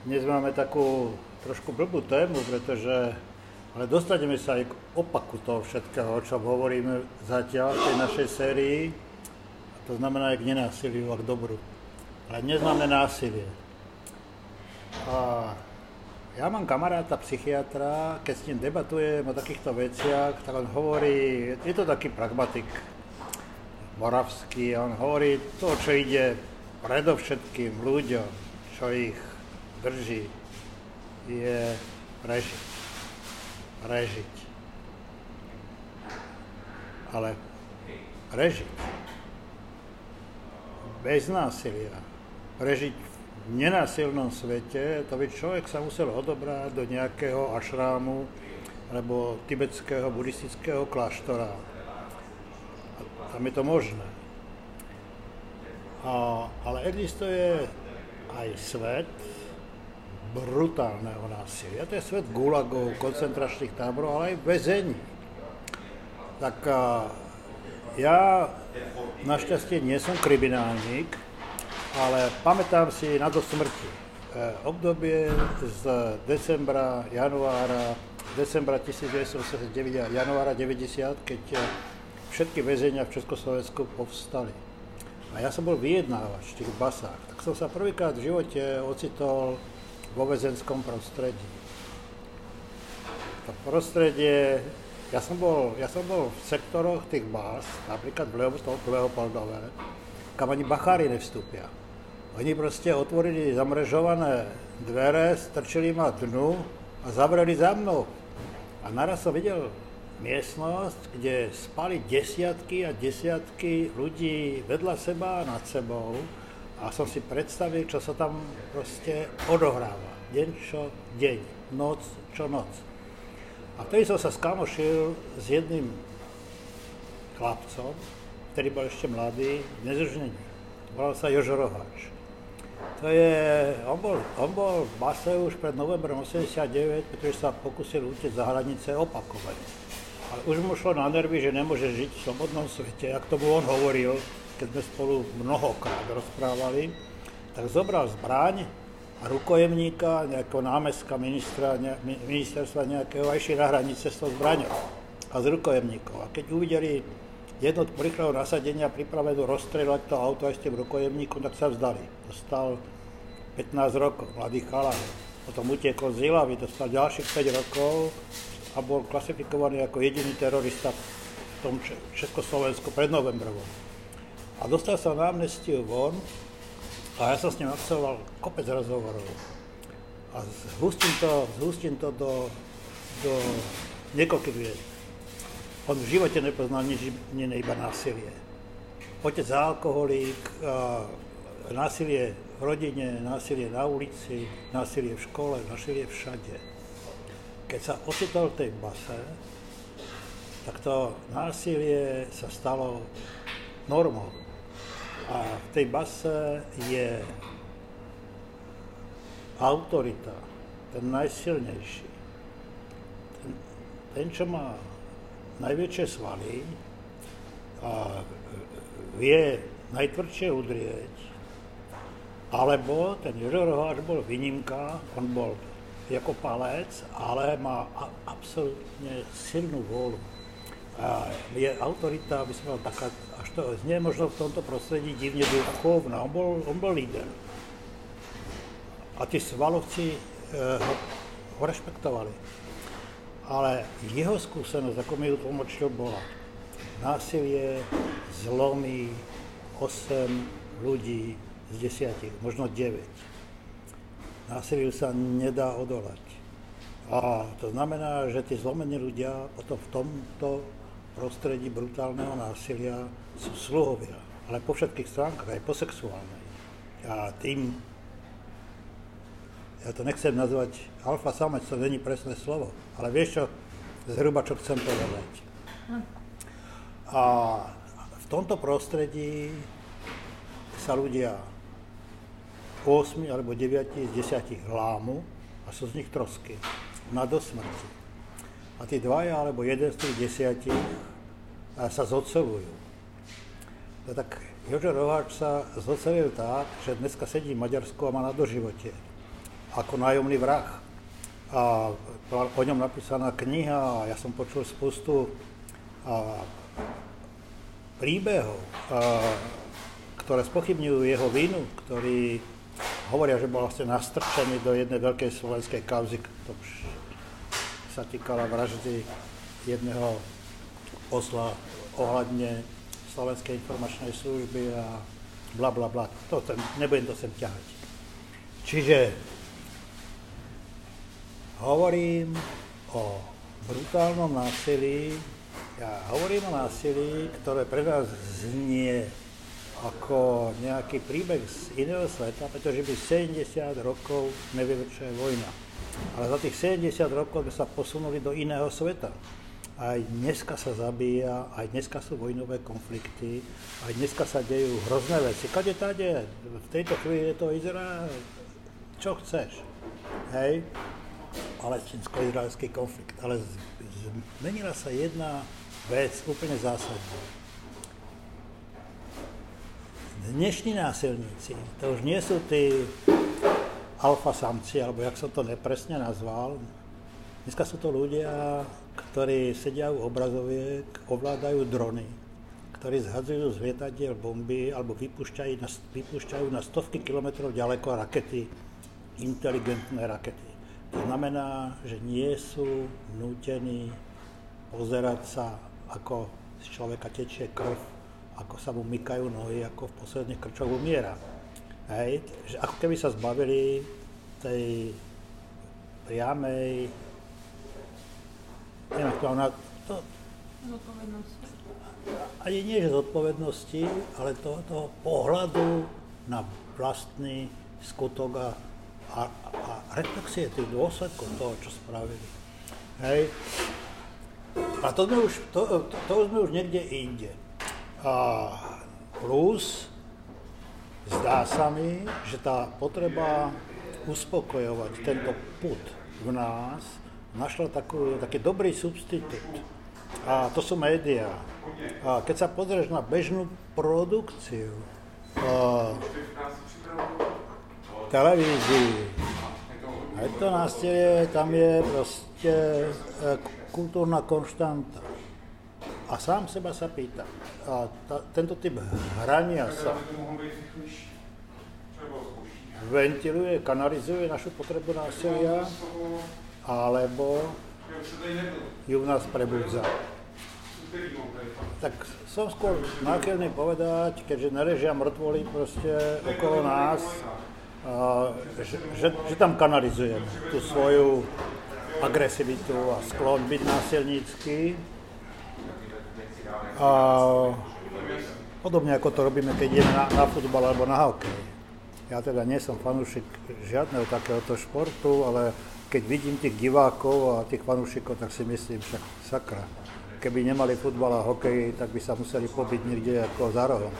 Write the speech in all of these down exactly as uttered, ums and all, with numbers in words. Dnes máme takú trošku blbú tému, pretože ale dostaneme sa aj k opaku toho všetkého, o čom hovoríme zatiaľ v tej našej sérii. A to znamená aj k nenásiliu a k dobru. Ale dnes máme násilie. A ja mám kamaráta, psychiatra, keď s ním debatujem o takýchto veciach, tak on hovorí, je to taký pragmatik moravský, on hovorí to, čo ide predovšetkým ľuďom, čo ich drží, je prežiť. Prežiť. Ale prežiť bez násilia, prežiť v nenásilnom svete, to by človek sa musel odobrať do nejakého ašrámu alebo tibetského buddhistického kláštora. A tam je to možné. A, ale existuje aj svet brutálneho násilia. To je svet gulagov, koncentračných táborov, ale aj väzení. Tak a, ja našťastie nie som kriminálnik, ale pamätám si na do smrti. E, obdobie z decembra, januára, decembra devätnásťstoosemdesiatdeväť a januára deväťdesiat, keď všetky väzenia v Československu povstali. A ja som bol vyjednávač v tých basách, tak som sa prvýkrát v živote ocitol vo väzenskom prostredí. To prostredie, ja som bol, ja som bol v sektoroch tých bás, napríklad v Leopoldove, kam ani bachári nevstúpia. Oni proste otvorili zamrežované dvere, strčili ma dnu a zavreli za mnou. A naraz som videl miestnosť, kde spali desiatky a desiatky ľudí vedľa seba a nad sebou. A som si predstavil, čo sa tam proste odohráva. Deň čo deň, noc čo noc. A vtedy som sa skamošil s jedným chlapcom, ktorý bol ešte mladý, dnes už není. Volal sa Jožo Roháč. To je, on bol, on bol v base už pred novembrom osemdesiatdeväť, pretože sa pokusil utiecť za hranice opakovane. Ale už mu šlo na nervy, že nemôže žiť v slobodnom svete, ako tomu on hovoril, keď sme spolu mnohokrát rozprávali, tak zobral zbraň a rukojemníka, nejakého námestka ministra, ne, ministerstva nejakého, a išiel na hranice s tou zbraňou a s rukojemníkom. A keď uvideli jednotku rýchleho nasadenia pripravenú rozstreľovať to auto aj s tým rukojemníkom, tak sa vzdali. Dostal pätnásť rokov, mladý chalan. Potom utiekol z Ilavy, dostal ďalších päť rokov a bol klasifikovaný ako jediný terorista v tom Československu pred novembrovom. A dostal sa na amnestiu von a ja som s ním absolvoval kopec rozhovorov. A zhustím to, zhustím to do, do niekoľkých vied. On v živote nepoznal nič iné, iba násilie. Otec alkoholík, násilie v rodine, násilie na ulici, násilie v škole, násilie všade. Keď sa ocitol v tej base, tak to násilie sa stalo normou. A v tej base je autorita, ten najsilnejší. Ten, ten čo má najväčšie svaly a vie najtvrdšie udrieť. Alebo ten Jožo Roháč bol výnimka, on bol ako palec, ale má a, absolútne silnú vôľu. A je autorita, by som mal taká, až to znie možno v tomto prostredí divne duchovná. On bol, on bol líder. A tí svalovci e, ho, ho rešpektovali. Ale jeho skúsenosť, ako mi ju tlmočil, bola násilie zlomí osem ľudí z desiatich, možno deväť. Násiliu sa nedá odolať. A to znamená, že tí zlomení ľudia potom v tomto prostredí brutálneho násilia sú sluhovia, ale po všetkých stránkach, aj po sexuálnej. A tým, ja to nechcem nazvať alfa samec, to není presné slovo, ale vieš čo, zhruba čo chcem povedať. A v tomto prostredí sa ľudia osem alebo deväť z desať lámu a sú z nich trosky na dosmrti. A tí dvaja, alebo jeden z tých desiatich sa zocelujú. No tak Jožo Roháč sa zocelil tak, že dneska sedí v Maďarsku a má na doživote. ako nájomný vrah. A o ňom napísaná kniha, ja som počul spustu a, príbehov, a, ktoré spochybňujú jeho vinu, ktorí hovoria, že bol vlastne nastrčený do jednej veľkej slovenskej kauzy, to už sa týkala vraždy jedného posla ohľadne Slovenskej informačnej služby a bla bla bla, to sem, nebudem to sem ťahať. Čiže hovorím o brutálnom násilí, ja hovorím o násilí, ktoré pre nás znie ako nejaký príbeh z iného sveta, pretože by sedemdesiat rokov nevieme, čo je vojna. Ale za tých sedemdesiat rokov sme sa posunuli do iného sveta. Aj dneska sa zabíja, aj dneska sú vojnové konflikty, aj dneska sa dejú hrozné veci. Kade tade, v tejto chvíli je to Izrael, čo chceš, hej? Palestinsko-izraelský konflikt. Ale zmenila sa jedna vec úplne zásadná. Dnešní násilníci, to už nie sú tí alfasamci, alebo jak som to nepresne nazval. Dneska sú to ľudia, ktorí sedia u obrazoviek, ovládajú drony, ktorí zhadzujú z lietadiel bomby, alebo vypúšťajú na, vypúšťajú na stovky kilometrov ďaleko rakety, inteligentné rakety. To znamená, že nie sú nútení pozerať sa, ako z človeka tečie krv, ako sa mu mykajú nohy, ako v posledných krčoch umiera. Hej? Že ako keby sa zbavili tej priamej... Neviem, ako ona... To... Zodpovednosti. Ani nie, že zodpovednosti, ale toho, toho pohľadu na vlastný skutok a, a, a reflexie tých dôsledkov toho, čo spravili. Hej? A to sme už, to, to, to sme už niekde inde. A plus, zdá sa mi, že tá potreba uspokojovať tento pud v nás našla takú, taký dobrý substitút. A to sú médiá. A keď sa pozrieš na bežnú produkciu televízií, aj to násilie, tam je proste kultúrna konštanta. A sám seba sa pýta, a ta, tento typ hrania sa ventiluje, kanalizuje našu potrebu násilia, alebo ju v nás prebudza. Tak som skôr náchylný povedať, keďže nerežia mŕtvoly proste okolo nás, a, že, že, že tam kanalizujeme tú svoju agresivitu a sklon byť násilnícky. A podobne ako to robíme, keď ideme na, na futbal alebo na hokej. Ja teda nie som fanúšik žiadneho takéhoto športu, ale keď vidím tých divákov a tých fanúšikov, tak si myslím, však sakra. Keby nemali futbal a hokej, tak by sa museli pobiť niekde ako za rohom.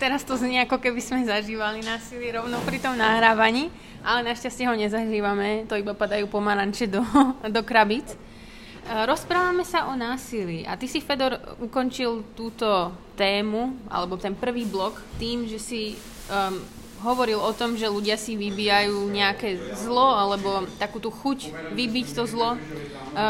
Teraz to znie, ako keby sme zažívali násilie rovno pri tom nahrávaní, ale našťastie ho nezažívame, to iba padajú pomaranče do, do krabíc. Rozprávame sa o násilí a ty si, Fedor, ukončil túto tému, alebo ten prvý blok, tým, že si um, hovoril o tom, že ľudia si vybíjajú nejaké zlo, alebo takú tú chuť vybiť to zlo uh,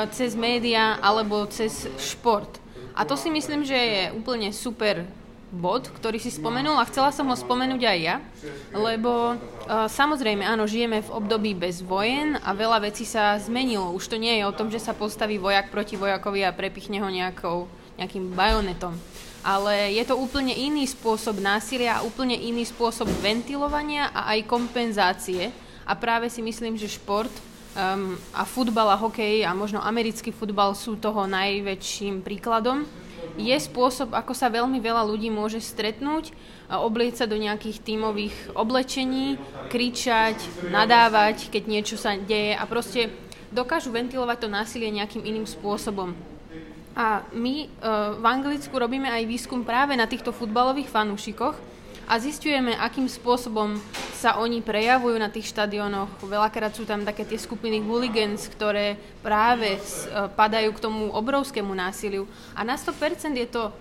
cez médiá, alebo cez šport. A to si myslím, že je úplne super bod, ktorý si spomenul a chcela som ho spomenúť aj ja, lebo uh, samozrejme, áno, žijeme v období bez vojen a veľa vecí sa zmenilo. Už to nie je o tom, že sa postaví vojak proti vojakovi a prepichne ho nejakou, nejakým bajonetom. Ale je to úplne iný spôsob násilia a úplne iný spôsob ventilovania a aj kompenzácie. A práve si myslím, že šport um, a futbal a hokej a možno americký futbal sú toho najväčším príkladom. Je spôsob, ako sa veľmi veľa ľudí môže stretnúť, oblieť sa do nejakých tímových oblečení, kričať, nadávať, keď niečo sa deje a proste dokážu ventilovať to násilie nejakým iným spôsobom. A my v Anglicku robíme aj výskum práve na týchto futbalových fanúšikoch a zisťujeme, akým spôsobom sa oni prejavujú na tých štadiónoch. Veľakrát sú tam také tie skupiny hooligans, ktoré práve padajú k tomu obrovskému násiliu. A na sto percent je to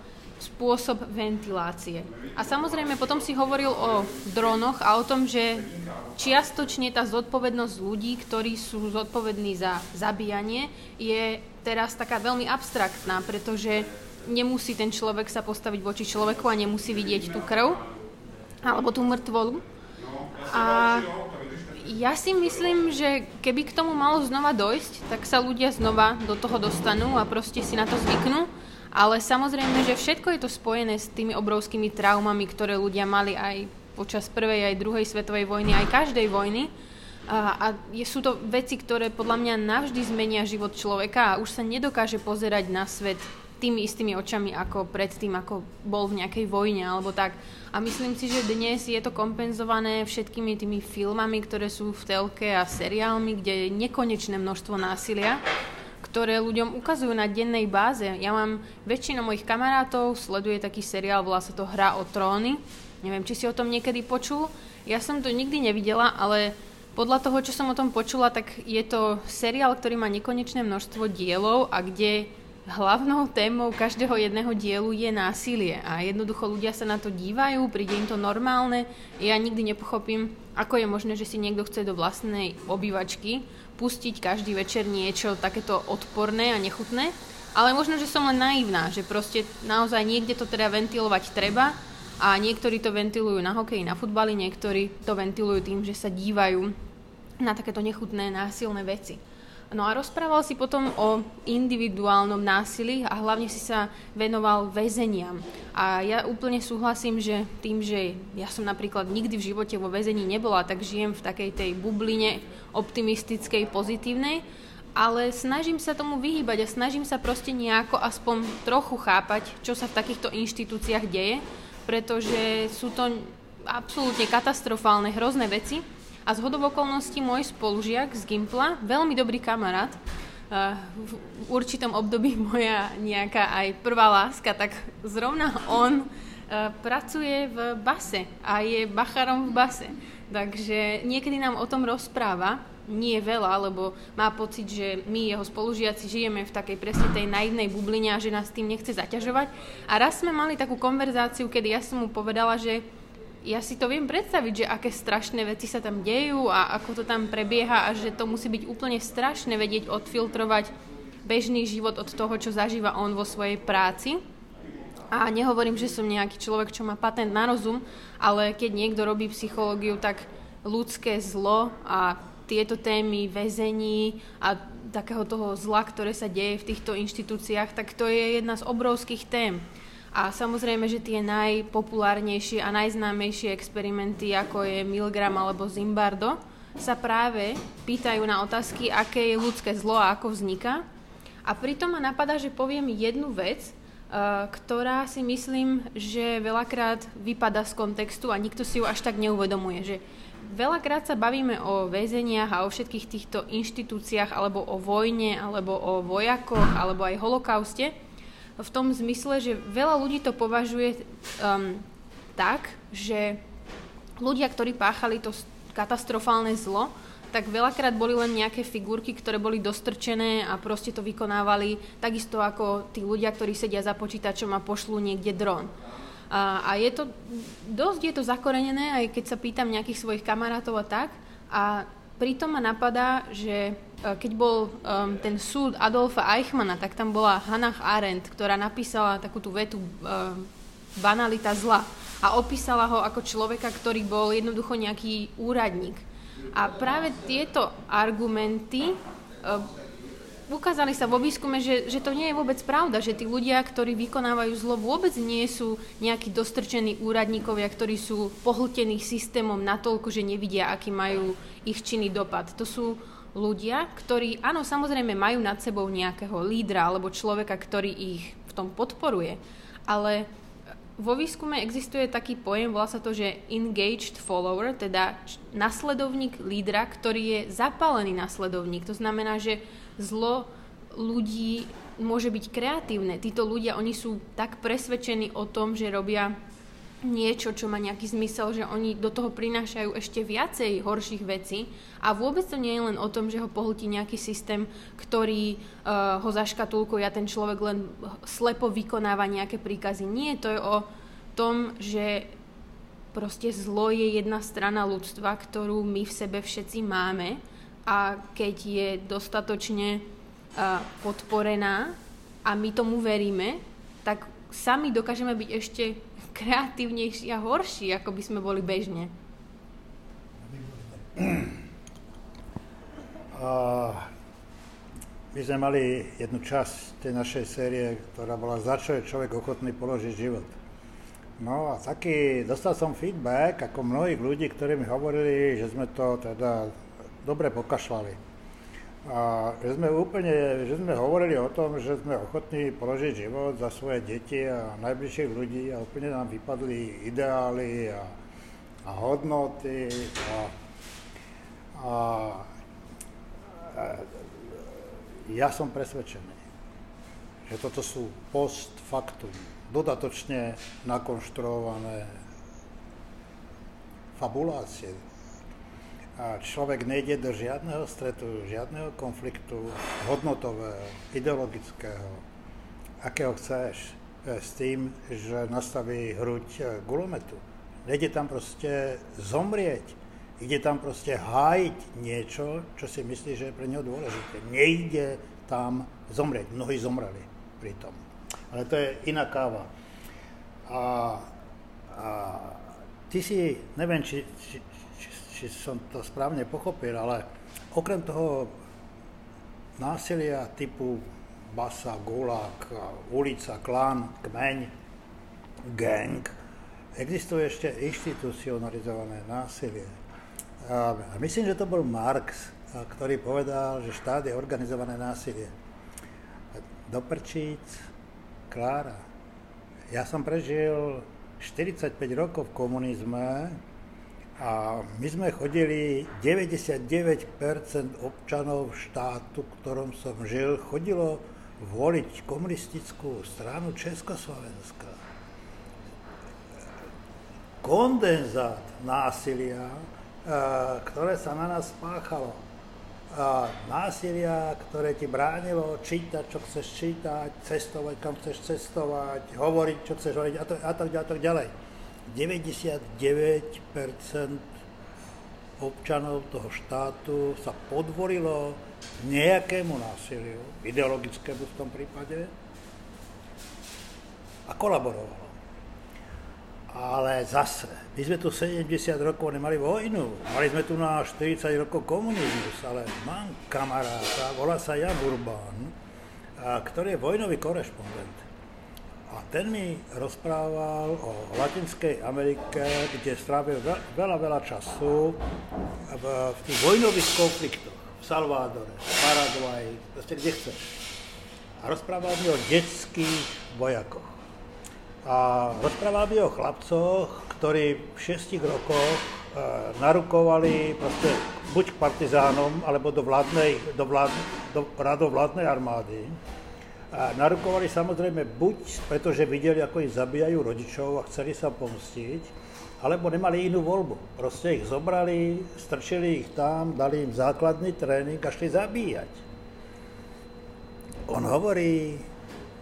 spôsob ventilácie. A samozrejme, potom si hovoril o dronoch a o tom, že čiastočne tá zodpovednosť ľudí, ktorí sú zodpovední za zabíjanie, je teraz taká veľmi abstraktná, pretože nemusí ten človek sa postaviť voči človeku a nemusí vidieť tú krv alebo tú mŕtvolu. A ja si myslím, že keby k tomu malo znova dojsť, tak sa ľudia znova do toho dostanú a proste si na to zvyknú. Ale samozrejme, že všetko je to spojené s tými obrovskými traumami, ktoré ľudia mali aj počas prvej, aj druhej svetovej vojny, aj každej vojny. A, a sú to veci, ktoré podľa mňa navždy zmenia život človeka a už sa nedokáže pozerať na svet tými istými očami ako predtým, ako bol v nejakej vojne alebo tak. A myslím si, že dnes je to kompenzované všetkými tými filmami, ktoré sú v telke a seriálmi, kde je nekonečné množstvo násilia, ktoré ľuďom ukazujú na dennej báze. Ja mám väčšinu mojich kamarátov, sleduje taký seriál, volá sa to Hra o tróny. Neviem, či si o tom niekedy počul. Ja som to nikdy nevidela, ale podľa toho, čo som o tom počula, tak je to seriál, ktorý má nekonečné množstvo dielov a kde hlavnou témou každého jedného dielu je násilie. A jednoducho ľudia sa na to dívajú, príde im to normálne. Ja nikdy nepochopím, ako je možné, že si niekto chce do vlastnej obývačky pustiť každý večer niečo takéto odporné a nechutné. Ale možno, že som len naivná, že proste naozaj niekde to teda ventilovať treba a niektorí to ventilujú na hokeji, na futbali, niektorí to ventilujú tým, že sa dívajú na takéto nechutné, násilné veci. No a rozprával si potom o individuálnom násilí a hlavne si sa venoval väzeniam. A ja úplne súhlasím, že tým, že ja som napríklad nikdy v živote vo väzení nebola, tak žijem v takej tej bubline optimistickej, pozitívnej, ale snažím sa tomu vyhýbať a snažím sa proste nejako aspoň trochu chápať, čo sa v takýchto inštitúciách deje, pretože sú to absolútne katastrofálne, hrozné veci. A z hodou okolností môj spolužiak z Gimpla, veľmi dobrý kamarát, v určitom období moja nejaká aj prvá láska, tak zrovna on pracuje v base a je bacharom v base. Takže niekedy nám o tom rozpráva, nie veľa, lebo má pocit, že my, jeho spolužiaci, žijeme v takej presne tej naivnej bubline a že nás tým nechce zaťažovať. A raz sme mali takú konverzáciu, kedy ja som mu povedala, že ja si to viem predstaviť, že aké strašné veci sa tam dejú a ako to tam prebieha a že to musí byť úplne strašné vedieť odfiltrovať bežný život od toho, čo zažíva on vo svojej práci. A nehovorím, že som nejaký človek, čo má patent na rozum, ale keď niekto robí psychológiu, tak ľudské zlo a tieto témy väzení a takého toho zla, ktoré sa deje v týchto inštitúciách, tak to je jedna z obrovských tém. A samozrejme, že tie najpopulárnejšie a najznámejšie experimenty, ako je Milgram alebo Zimbardo, sa práve pýtajú na otázky, aké je ľudské zlo a ako vzniká. A pritom ma napadá, že poviem jednu vec, ktorá si myslím, že veľakrát vypada z kontextu a nikto si ju až tak neuvedomuje. Že veľakrát sa bavíme o väzeniach a o všetkých týchto inštitúciách, alebo o vojne, alebo o vojakoch, alebo aj holokauste, v tom zmysle, že veľa ľudí to považuje um, tak, že ľudia, ktorí páchali to katastrofálne zlo, tak veľakrát boli len nejaké figurky, ktoré boli dostrčené a proste to vykonávali takisto ako tí ľudia, ktorí sedia za počítačom a pošlú niekde dron. A, a je to, dosť je to zakorenené, aj keď sa pýtam nejakých svojich kamarátov a tak. A pritom ma napadá, že keď bol um, ten súd Adolfa Eichmanna, tak tam bola Hannah Arendt, ktorá napísala takú tú vetu um, banalita zla a opísala ho ako človeka, ktorý bol jednoducho nejaký úradník. A práve tieto argumenty um, ukázali sa vo výskume, že, že to nie je vôbec pravda, že tí ľudia, ktorí vykonávajú zlo, vôbec nie sú nejakí dostrčení úradníkovia, ktorí sú pohltení systémom natoľko, že nevidia, aký majú ich činy dopad. To sú ľudia, ktorí, áno, samozrejme majú nad sebou nejakého lídra alebo človeka, ktorý ich v tom podporuje, ale vo výskume existuje taký pojem, volá sa to, že engaged follower, teda nasledovník lídra, ktorý je zapálený nasledovník. To znamená, že zlo ľudí môže byť kreatívne. Títo ľudia, oni sú tak presvedčení o tom, že robia niečo, čo má nejaký zmysel, že oni do toho prinášajú ešte viacej horších vecí a vôbec to nie je len o tom, že ho pohltí nejaký systém, ktorý uh, ho zaškatulkuje a ten človek len slepo vykonáva nejaké príkazy. Nie, to je o tom, že Proste zlo je jedna strana ľudstva, ktorú my v sebe všetci máme, a keď je dostatočne uh, podporená a my tomu veríme, tak sami dokážeme byť ešte kreatívnejší a horší, ako by sme boli bežne. Uh, my sme mali jednu časť tej našej série, ktorá bola Za čo je človek ochotný položiť život. No a taký, dostal som feedback ako mnohých ľudí, ktorí mi hovorili, že sme to teda dobre pokašľali. A že sme úplne, že sme hovorili o tom, že sme ochotní položiť život za svoje deti a najbližších ľudí, a úplne nám vypadli ideály a, a hodnoty a, a, a ja som presvedčený, že toto sú post factum, dodatočne nakonštruované fabulácie. A človek nejde do žiadneho stretu, žiadneho konfliktu hodnotového, ideologického, akého chceš, s tým, že nastaví hruď gulometu. Nejde tam proste zomrieť, ide tam proste hájiť niečo, čo si myslí, že je pre neho dôležité. Nejde tam zomrieť, mnohí zomreli pri tom. Ale to je iná káva. A, a ty si, neviem, či, či, či, či som to správne pochopil, ale okrem toho násilia typu basa, gulák, ulica, klán, kmeň, gang, existuje ešte inštitucionalizované násilie. A myslím, že to bol Marx, ktorý povedal, že štát je organizované násilie. Do prčíc. Klára, ja som prežil štyridsaťpäť rokov v komunizme a my sme chodili, deväťdesiatdeväť percent občanov štátu, v ktorom som žil, chodilo voliť komunistickú stranu Československa. Kondenzát násilia, ktoré sa na nás spáchalo. A násilia, ktoré ti bránilo čítať, čo chceš čítať, cestovať, kam chceš cestovať, hovoriť, čo chceš hovoriť a, to, a, to, a to ďalej. deväťdesiatdeväť percent občanov toho štátu sa podvolilo nejakému násiliu, ideologickému v tom prípade, a kolaborovalo. Ale zase, my sme tu sedemdesiat rokov nemali vojnu, mali sme tu na štyridsať rokov komunizmus, ale mám kamaráta, volá sa Jan Urbán, ktorý je vojnový korešpondent. A ten mi rozprával o Latinskej Amerike, kde strávil veľa, veľa času v, v tých vojnových konfliktoch, v Salvadore, v Paraguaji, proste kde chceš. A rozprával mi o detských vojakoch. A rozprával by o chlapcoch, ktorí v šesť rokoch e, narukovali proste buď k partizánom, alebo do vládnej, do vlád, do radovládnej armády. A narukovali samozrejme buď, pretože videli, ako ich zabíjajú rodičov a chceli sa pomstiť, alebo nemali inú voľbu. Proste ich zobrali, strčili ich tam, dali im základný tréning a šli zabíjať. On hovorí,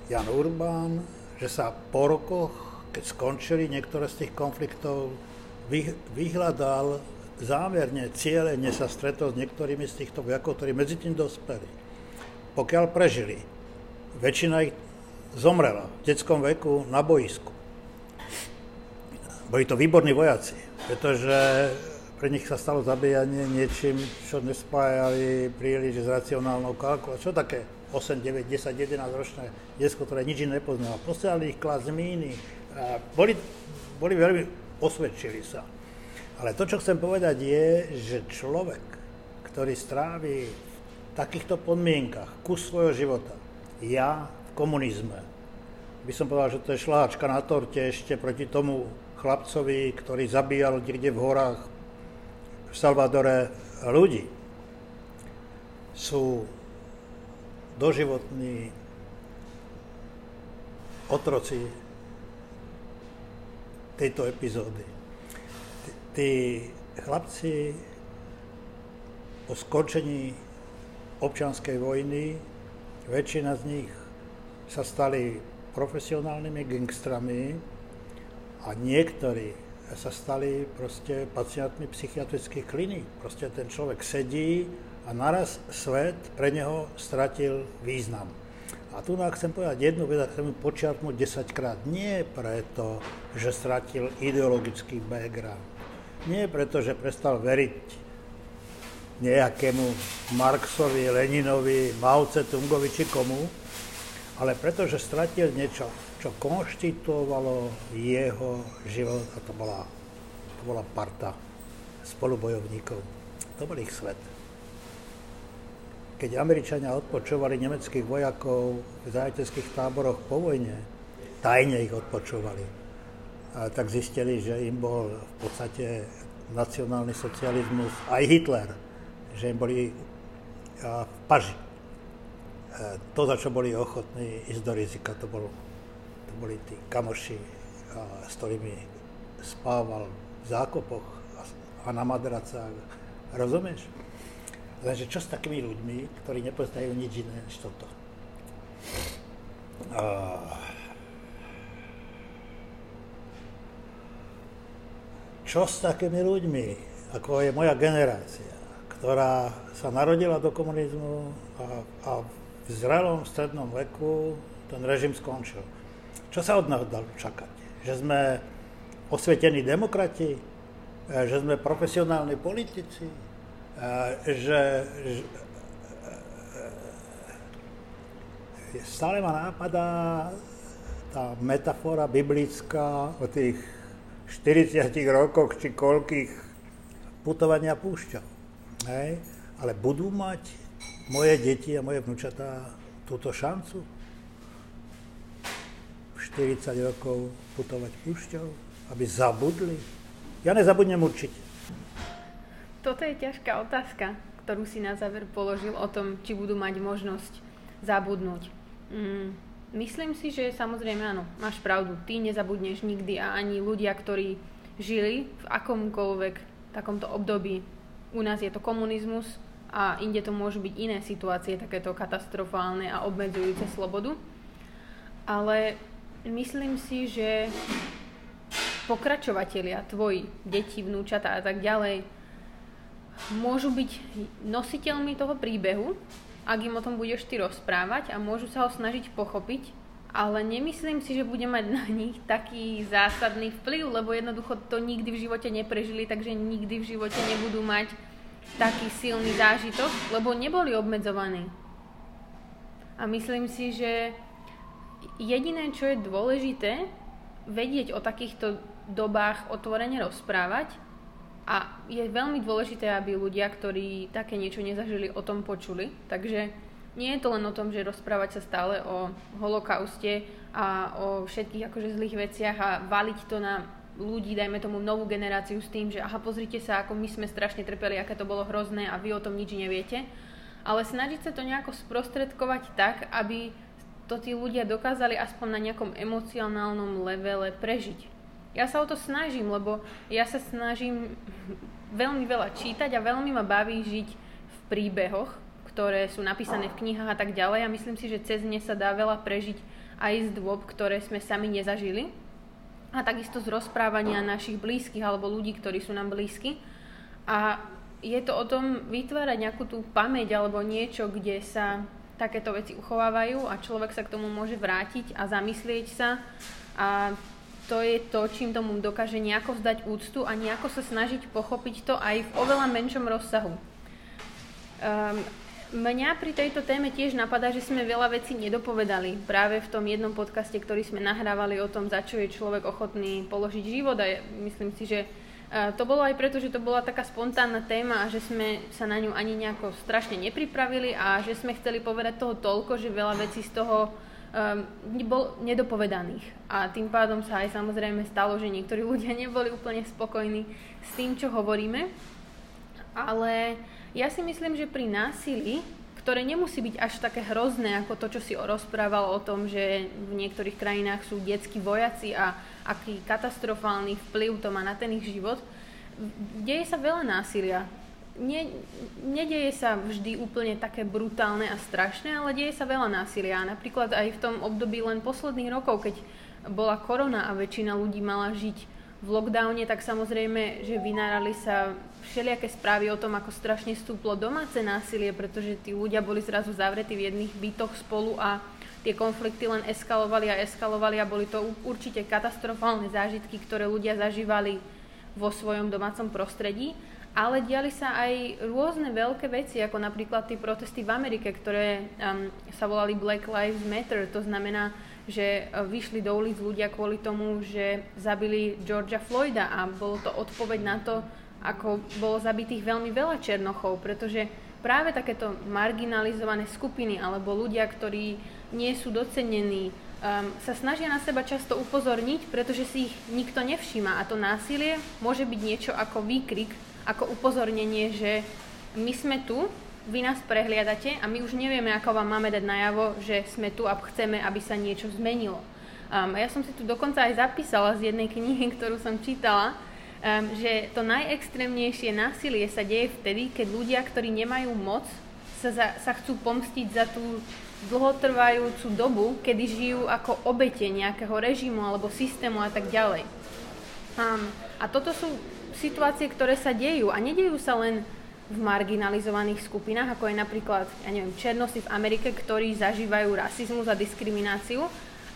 Jan Urbán, že sa po rokoch, keď skončili niektoré z tých konfliktov, vyhľadal zámerne, cieľene sa stretol s niektorými z týchto vojakov, ktorí medzi tým dospeli. Pokiaľ prežili, väčšina ich zomrela v detskom veku na boisku. Boli to výborní vojaci, pretože pre nich sa stalo zabíjanie niečím, čo nespájali príliš s racionálnou kalkuláciou, čo také osem, deväť, desať, jedenásť ročné detsko, ktoré nič iné nepoznalo. Posielali ich klas míny, boli, boli veľmi, osvedčili sa. Ale to, čo chcem povedať je, že človek, ktorý strávi v takýchto podmienkach kus svojho života, ja v komunizme, by som povedal, že to je šláčka na torte ešte proti tomu chlapcovi, ktorý zabíjal niekde v horách v Salvadore ľudí, sú doživotní otroci tejto epizódy. Tí chlapci po skončení občianskej vojny, väčšina z nich sa stali profesionálnymi gangstrami a niektorí se stali prostě pacienty psychiatrických klinik. Prostě ten člověk sedí a naraz svět pro něho ztratil význam. A tu nám chcem povedať jednu vec, a chcem ju počiarknúť desaťkrát. Nie preto, že stratil ideologický background. Nie preto, že prestal veriť nejakému Marxovi, Leninovi, Mao Tse-tungovi či komu, ale preto, že stratil niečo, čo konštituovalo jeho život. A to bola, to bola parta spolubojovníkov. To bol ich svet. Keď Američania odpočúvali nemeckých vojakov v zajateckých táboroch po vojne, tajne ich odpočúvali, a tak zistili, že im bol v podstate nacionálny socializmus aj Hitler, že im boli a, paži. A to, za čo boli ochotní ísť do rizika, to, bol, to boli tí kamoši, a, s ktorými spával v zákopoch a, a na madracách. Rozumieš? Lenže čo s takými ľuďmi, ktorí nepoznajú nič iné než toto? A... Čo s takými ľuďmi, ako je moja generácia, ktorá sa narodila do komunizmu a, a v zrelom strednom veku ten režim skončil? Čo sa od nás dalo čakať? Že sme osvietení demokrati? Že sme profesionálni politici? Že, že stále ma nápadá tá metafora biblická o tých štyridsiatich rokoch či koľkých putovania púšťou. Hej? Ale budú mať moje deti a moje vnúčatá túto šancu? štyridsať rokov putovať púšťou, aby zabudli? Ja nezabudnem určite. Toto je ťažká otázka, ktorú si na záver položil o tom, či budú mať možnosť zabudnúť. Mm, myslím si, že samozrejme áno, máš pravdu, ty nezabudneš nikdy a ani ľudia, ktorí žili v akomkoľvek takomto období, u nás je to komunizmus a inde to môžu byť iné situácie, takéto katastrofálne a obmedzujúce slobodu. Ale myslím si, že pokračovatelia, tvoji, deti, vnúčata a tak ďalej, môžu byť nositeľmi toho príbehu, ak im o tom budeš ty rozprávať a môžu sa ho snažiť pochopiť, ale nemyslím si, že bude mať na nich taký zásadný vplyv, lebo jednoducho to nikdy v živote neprežili, takže nikdy v živote nebudú mať taký silný zážitok, lebo neboli obmedzovaní. A myslím si, že jediné, čo je dôležité, vedieť o takýchto dobách otvorene rozprávať. A je veľmi dôležité, aby ľudia, ktorí také niečo nezažili, o tom počuli. Takže nie je to len o tom, že rozprávať sa stále o holokauste a o všetkých akože zlých veciach a valiť to na ľudí, dajme tomu novú generáciu s tým, že aha, pozrite sa, ako my sme strašne trpeli, aké to bolo hrozné a vy o tom nič neviete. Ale snažiť sa to nejako sprostredkovať tak, aby to tí ľudia dokázali aspoň na nejakom emocionálnom levele prežiť. Ja sa o to snažím, lebo ja sa snažím veľmi veľa čítať a veľmi ma baví žiť v príbehoch, ktoré sú napísané v knihách a tak ďalej, a myslím si, že cez ne sa dá veľa prežiť aj z dôb, ktoré sme sami nezažili, a takisto z rozprávania našich blízkych alebo ľudí, ktorí sú nám blízki. A je to o tom vytvárať nejakú tú pamäť alebo niečo, kde sa takéto veci uchovávajú a človek sa k tomu môže vrátiť a zamyslieť sa, a to je to, čím tomu dokáže nejako vzdať úctu a nejako sa snažiť pochopiť to aj v oveľa menšom rozsahu. Um, mňa pri tejto téme tiež napadá, že sme veľa vecí nedopovedali. Práve v tom jednom podcaste, ktorý sme nahrávali o tom, za čo je človek ochotný položiť život. A myslím si, že to bolo aj preto, že to bola taká spontánna téma a že sme sa na ňu ani nejako strašne nepripravili a že sme chceli povedať toho toľko, že veľa vecí z toho bol nedopovedaných, a tým pádom sa aj samozrejme stalo, že niektorí ľudia neboli úplne spokojní s tým, čo hovoríme. Ale ja si myslím, že pri násilí, ktoré nemusí byť až také hrozné ako to, čo si rozprával o tom, že v niektorých krajinách sú detskí vojaci a aký katastrofálny vplyv to má na ten ich život, deje sa veľa násilia. Nie, nedieje sa vždy úplne také brutálne a strašné, ale deje sa veľa násilia. Napríklad aj v tom období len posledných rokov, keď bola korona a väčšina ľudí mala žiť v lockdowne, tak samozrejme, že vynárali sa všelijaké správy o tom, ako strašne stúplo domáce násilie, pretože tí ľudia boli zrazu zavretí v jedných bytoch spolu a tie konflikty len eskalovali a eskalovali a boli to určite katastrofálne zážitky, ktoré ľudia zažívali vo svojom domácom prostredí. Ale diali sa aj rôzne veľké veci, ako napríklad tie protesty v Amerike, ktoré um, sa volali Black Lives Matter. To znamená, že vyšli do ulic ľudia kvôli tomu, že zabili Georgea Floyda a bolo to odpoveď na to, ako bolo zabitých veľmi veľa černochov, pretože práve takéto marginalizované skupiny alebo ľudia, ktorí nie sú docenení, um, sa snažia na seba často upozorniť, pretože si ich nikto nevšíma a to násilie môže byť niečo ako výkrik, ako upozornenie, že my sme tu, vy nás prehliadate a my už nevieme, ako vám máme dať najavo, že sme tu a chceme, aby sa niečo zmenilo. Um, ja som si tu dokonca aj zapísala z jednej knihy, ktorú som čítala, um, že to najextrémnejšie násilie sa deje vtedy, keď ľudia, ktorí nemajú moc, sa, za, sa chcú pomstiť za tú dlhotrvajúcu dobu, kedy žijú ako obete nejakého režimu alebo systému a tak ďalej. Um, a toto sú situácie, ktoré sa dejú a nedejú sa len v marginalizovaných skupinách, ako je napríklad, ja neviem, černosi v Amerike, ktorí zažívajú rasizmus a diskrimináciu,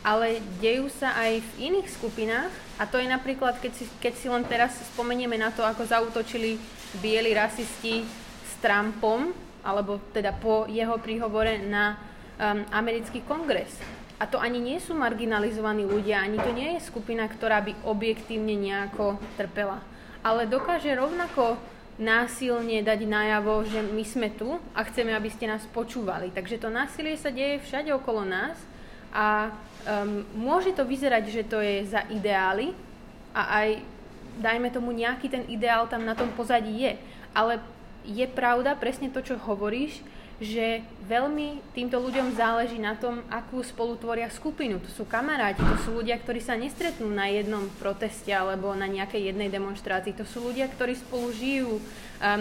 ale dejú sa aj v iných skupinách a to je napríklad, keď si, keď si len teraz spomenieme na to, ako zaútočili bieli rasisti s Trumpom, alebo teda po jeho príhovore na um, americký kongres. A to ani nie sú marginalizovaní ľudia, ani to nie je skupina, ktorá by objektívne nejako trpela. Ale dokáže rovnako násilne dať najavo, že my sme tu a chceme, aby ste nás počúvali. Takže to násilie sa deje všade okolo nás a um, môže to vyzerať, že to je za ideály a aj, dajme tomu, nejaký ten ideál tam na tom pozadí je. Ale je pravda, presne to, čo hovoríš, že veľmi týmto ľuďom záleží na tom, akú spolu tvoria skupinu. To sú kamaráti, to sú ľudia, ktorí sa nestretnú na jednom proteste alebo na nejakej jednej demonstrácii. To sú ľudia, ktorí spolu žijú um,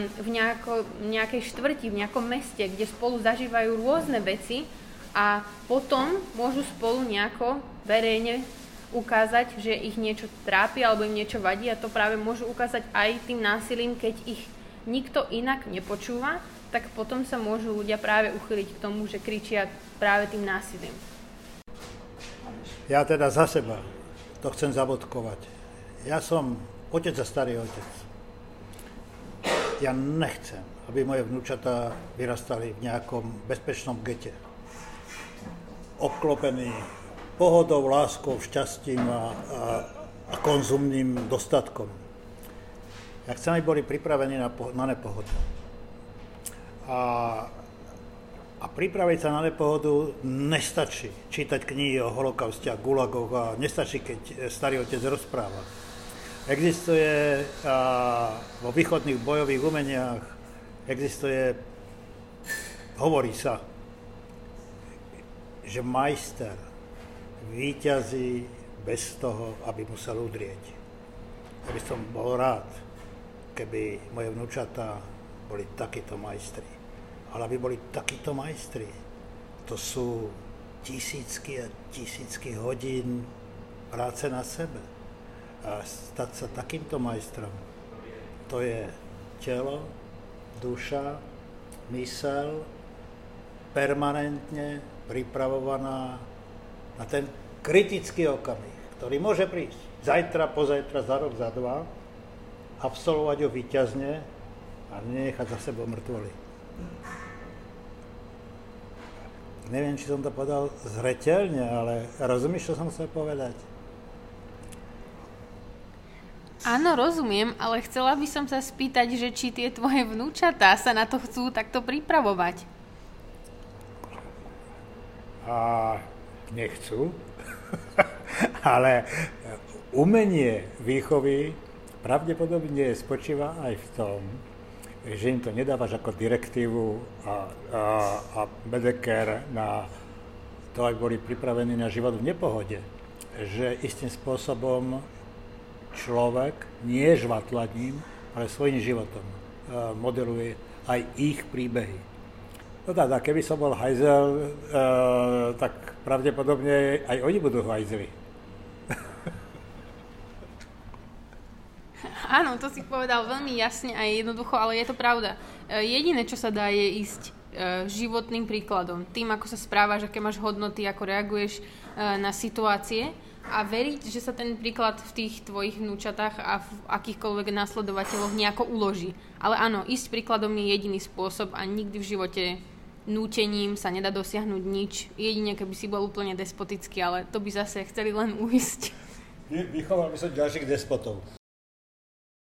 v nejako, nejakej štvrti, v nejakom meste, kde spolu zažívajú rôzne veci a potom môžu spolu nejako verejne ukázať, že ich niečo trápi alebo im niečo vadí a to práve môžu ukázať aj tým násilím, keď ich nikto inak nepočúva, tak potom sa môžu ľudia práve uchyliť k tomu, že kričia práve tým násilím. Ja teda za seba to chcem zabodkovať. Ja som otec a starý otec. Ja nechcem, aby moje vnúčatá vyrastali v nejakom bezpečnom gete. Obklopení pohodou, láskou, šťastím a, a, a konzumným dostatkom. Ja chcem, aby boli pripravení na, na nepohodu. A, a pripraviť sa na nepohodu nestačí čítať knihy o holokauste a gulagoch a nestačí, keď starý otec rozpráva. Existuje a, vo východných bojových umeniach, existuje, hovorí sa, že majster víťazí bez toho, aby musel udrieť. Ja by som bol rád, keby moje vnúčatá boli takíto majstri. Ale aby boli takíto majstri, to sú tisícky a tisícky hodín práce na sebe. A stať sa takýmto majstrom, to je telo, duša, mysel, permanentne pripravovaná na ten kritický okamih, ktorý môže prísť zajtra, pozajtra, za rok, za dva, absolvovať ho víťazne, a nenechať za sebou mŕtvoly. Neviem, či som to povedal zreteľne, ale rozumieš, čo som chcel povedať? Áno, rozumiem, ale chcela by som sa spýtať, že či tie tvoje vnúčatá sa na to chcú takto pripravovať. A nechcú, ale umenie výchovy pravdepodobne spočíva aj v tom, že im to nedávaš ako direktívu a, a, a bedeker na to, ak boli pripravení na život v nepohode. Že istým spôsobom človek nie žvatlaním, ale svojím životom modeluje aj ich príbehy. No teda, keby som bol hajzel, e, tak pravdepodobne aj oni budú hajzeli. áno, to si povedal veľmi jasne a jednoducho, ale je to pravda. Jediné, čo sa dá, je ísť životným príkladom. Tým, ako sa správaš, aké máš hodnoty, ako reaguješ na situácie a veriť, že sa ten príklad v tých tvojich vnúčatách a v akýchkoľvek následovateľoch nejako uloží. Ale áno, ísť príkladom je jediný spôsob a nikdy v živote nútením sa nedá dosiahnuť nič. Jedine, keby si bol úplne despotický, ale to by zase chceli len uísť. Vychoval by som ďalších despotov.